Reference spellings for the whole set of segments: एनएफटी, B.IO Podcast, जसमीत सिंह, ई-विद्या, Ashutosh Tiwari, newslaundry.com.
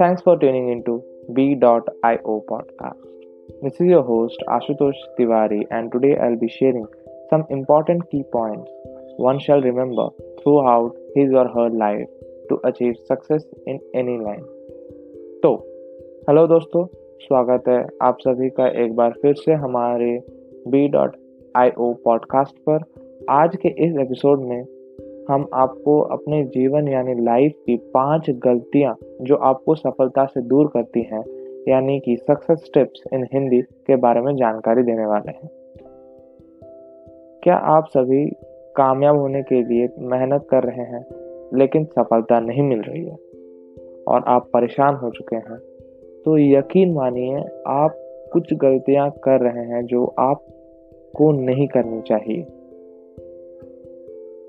Thanks for tuning into B.IO Podcast. This is your host Ashutosh Tiwari, and today I'll be sharing some important key points one shall remember throughout his or her life to achieve success in any line. तो hello दोस्तों, स्वागत है आप सभी का एक बार फिर से हमारे B.IO Podcast पर। आज के इस एपिसोड में हम आपको अपने जीवन यानी लाइफ की 5 गलतियां जो आपको सफलता से दूर करती हैं यानी कि सक्सेस टिप्स इन हिंदी के बारे में जानकारी देने वाले हैं। क्या आप सभी कामयाब होने के लिए मेहनत कर रहे हैं लेकिन सफलता नहीं मिल रही है और आप परेशान हो चुके हैं? तो यकीन मानिए आप कुछ गलतियां कर रहे हैं जो आपको नहीं करनी चाहिए।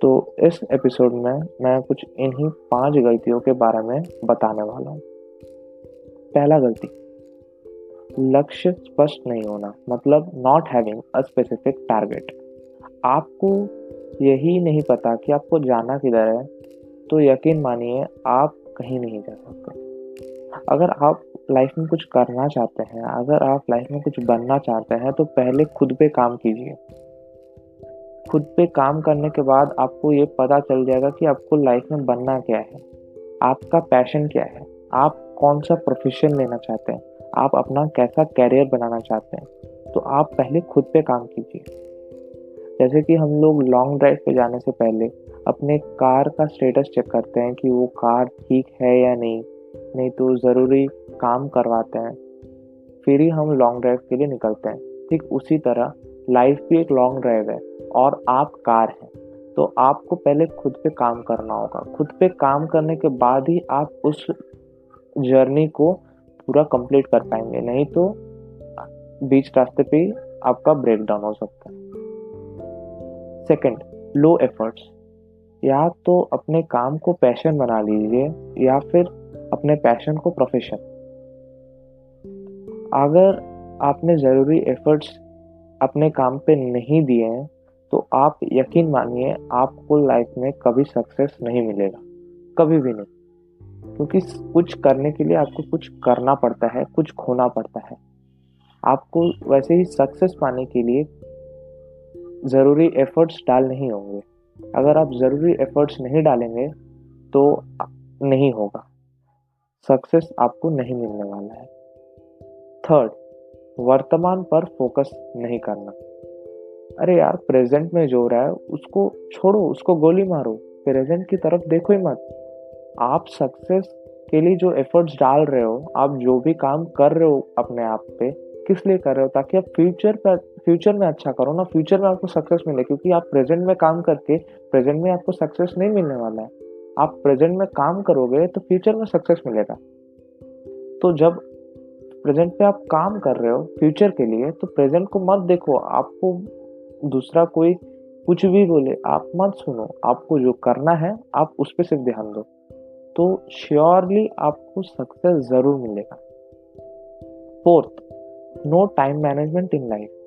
तो इस एपिसोड में मैं कुछ इन्हीं 5 गलतियों के बारे में बताने वाला हूँ। पहला गलती, लक्ष्य स्पष्ट नहीं होना, मतलब not having a specific target. आपको यही नहीं पता कि आपको जाना किधर है, तो यकीन मानिए आप कहीं नहीं जा सकते। अगर आप लाइफ में कुछ करना चाहते हैं, अगर आप लाइफ में कुछ बनना चाहते हैं, तो पहले खुद पे काम कीजिए। खुद पे काम करने के बाद आपको ये पता चल जाएगा कि आपको लाइफ में बनना क्या है, आपका पैशन क्या है, आप कौन सा प्रोफेशन लेना चाहते हैं, आप अपना कैसा कैरियर बनाना चाहते हैं। तो आप पहले खुद पे काम कीजिए। जैसे कि हम लोग लॉन्ग ड्राइव पे जाने से पहले अपने कार का स्टेटस चेक करते हैं कि वो कार ठीक है या नहीं तो ज़रूरी काम करवाते हैं, फिर ही हम लॉन्ग ड्राइव के लिए निकलते हैं। ठीक उसी तरह लाइफ भी एक लॉन्ग ड्राइव है और आप कार हैं, तो आपको पहले खुद पे काम करना होगा। खुद पे काम करने के बाद ही आप उस जर्नी को पूरा कंप्लीट कर पाएंगे, नहीं तो बीच रास्ते पे आपका ब्रेकडाउन हो सकता है। Second, low efforts. या तो अपने काम को पैशन बना लीजिए या फिर अपने पैशन को प्रोफेशन। अगर आपने ज़रूरी एफर्ट्स अपने काम पे नहीं दिए हैं तो आप यकीन मानिए आपको लाइफ में कभी सक्सेस नहीं मिलेगा, कभी भी नहीं। क्योंकि कुछ करने के लिए आपको कुछ करना पड़ता है, कुछ खोना पड़ता है। आपको वैसे ही सक्सेस पाने के लिए ज़रूरी एफर्ट्स डाल नहीं होंगे। अगर आप ज़रूरी एफर्ट्स नहीं डालेंगे तो नहीं होगा, सक्सेस आपको नहीं मिलने वाला है। थर्ड, वर्तमान पर फोकस नहीं करना। अरे यार, प्रेजेंट में जो हो रहा है उसको छोड़ो, उसको गोली मारो, प्रेजेंट की तरफ देखो ही मत। आप सक्सेस के लिए जो एफर्ट्स डाल रहे हो, आप जो भी काम कर रहे हो अपने आप पे, किस लिए कर रहे हो? ताकि आप फ्यूचर में अच्छा करो ना, फ्यूचर में आपको सक्सेस मिले। क्योंकि आप प्रेजेंट में काम करके प्रेजेंट में आपको सक्सेस नहीं मिलने वाला है। आप प्रेजेंट में काम करोगे तो फ्यूचर में सक्सेस मिलेगा। तो जब प्रेजेंट पे आप काम कर रहे हो फ्यूचर के लिए, तो प्रेजेंट को मत देखो। आपको दूसरा कोई कुछ भी बोले आप मत सुनो, आपको जो करना है आप उस पे सिर्फ ध्यान दो, तो श्योरली आपको सक्सेस ज़रूर मिलेगा। Fourth, no time management in life.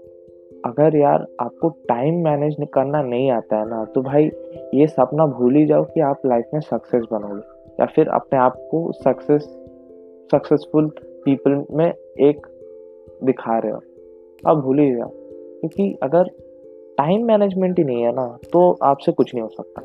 अगर यार आपको टाइम मैनेज करना नहीं आता है ना, तो भाई ये सपना भूल ही जाओ कि आप लाइफ में सक्सेस बनोगे या फिर अपने आप को सक्सेसफुल पीपल में एक दिखा रहे हो। अब भूल ही जाओ, क्योंकि अगर टाइम मैनेजमेंट ही नहीं है ना तो आपसे कुछ नहीं हो सकता।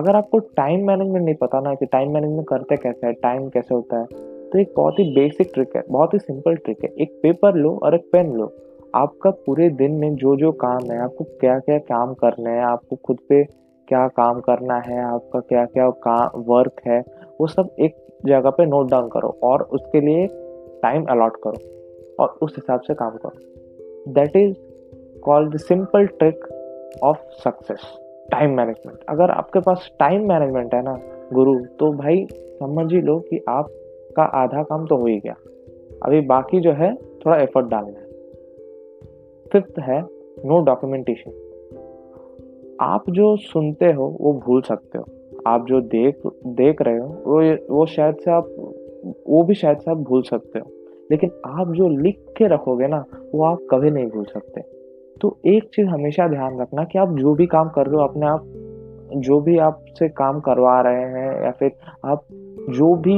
अगर आपको टाइम मैनेजमेंट नहीं पता ना कि टाइम मैनेजमेंट करते कैसे है, टाइम कैसे होता है, तो एक बहुत ही बेसिक ट्रिक है, बहुत ही सिंपल ट्रिक है। एक पेपर लो और एक पेन लो। आपका पूरे दिन में जो जो काम है, आपको क्या क्या काम करना है, आपको खुद पे क्या काम करना है, आपका क्या क्या काम वर्क है, वो सब एक जगह पे नोट डाउन करो और उसके लिए टाइम अलॉट करो और उस हिसाब से काम करो। That is called the simple trick of success, time management. अगर आपके पास टाइम मैनेजमेंट है ना गुरु, तो भाई समझ ही लो कि आपका आधा काम तो हो ही गया, अभी बाकी जो है थोड़ा एफर्ट डालना है। फिफ्थ है नो डॉक्यूमेंटेशन। आप जो सुनते हो वो भूल सकते हो, आप जो देख रहे हो वो शायद से आप वो भी शायद से आप भूल सकते हो, लेकिन आप जो लिख के रखोगे ना वो आप कभी नहीं भूल सकते। तो एक चीज़ हमेशा ध्यान रखना कि आप जो भी काम कर रहे हो, अपने आप जो भी आपसे काम करवा रहे हैं या फिर आप जो भी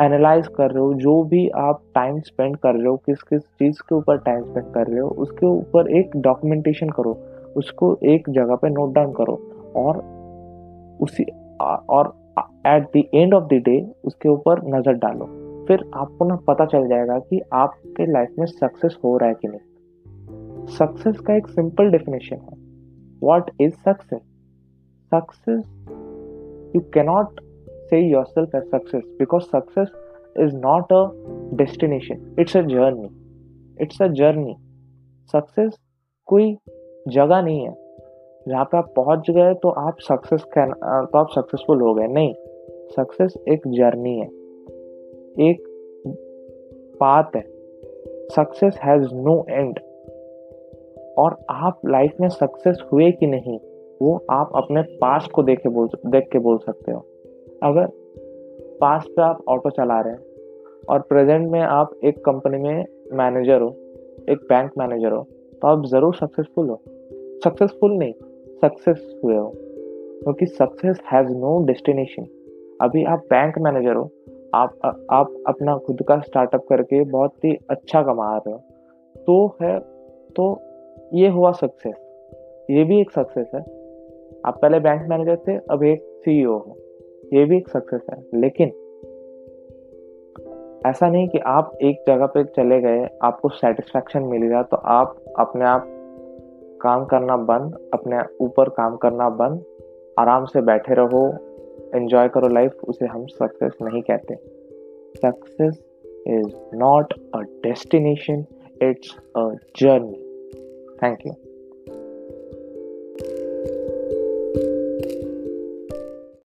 एनालाइज कर रहे हो, जो भी आप टाइम स्पेंड कर रहे हो, किस किस चीज़ के ऊपर टाइम स्पेंड कर रहे हो, उसके ऊपर एक डॉक्यूमेंटेशन करो, उसको एक जगह पे नोट डाउन करो और उसी और at the end of the day उसके ऊपर नज़र डालो। फिर आपको ना पता चल जाएगा कि आपके लाइफ में सक्सेस हो रहा है कि नहीं। सक्सेस का एक सिंपल डेफिनेशन है, what is success? Success, you cannot say yourself as success because success is not a destination, it's a journey। success कोई जगह नहीं है जहाँ पे आप पहुँच गए तो आप सक्सेसफुल हो गए, नहीं। सक्सेस एक जर्नी है, एक पाथ है। Success has no end. और आप लाइफ में सक्सेस हुए कि नहीं वो आप अपने पास्ट को देख के बोल सकते हो। अगर पास्ट पे आप ऑटो चला रहे हैं और प्रेजेंट में आप एक कंपनी में मैनेजर हो, एक बैंक मैनेजर हो, तो आप ज़रूर सक्सेस हुए हो, क्योंकि सक्सेस हैज़ नो डेस्टिनेशन। अभी आप बैंक मैनेजर हो, आप अपना खुद का स्टार्टअप करके बहुत ही अच्छा कमा रहे हो, तो ये हुआ सक्सेस। ये भी एक सक्सेस है। आप पहले बैंक मैनेजर थे, अब एक सीईओ हो, ये भी एक सक्सेस है। लेकिन ऐसा नहीं कि आप एक जगह पे चले गए, आपको सेटिस्फैक्शन मिल गया तो आप अपने आप काम करना बंद, अपने ऊपर काम करना बंद, आराम से बैठे रहो, एंजॉय करो लाइफ, उसे हम सक्सेस नहीं कहते। Success is not a destination, it's a journey. Thank you.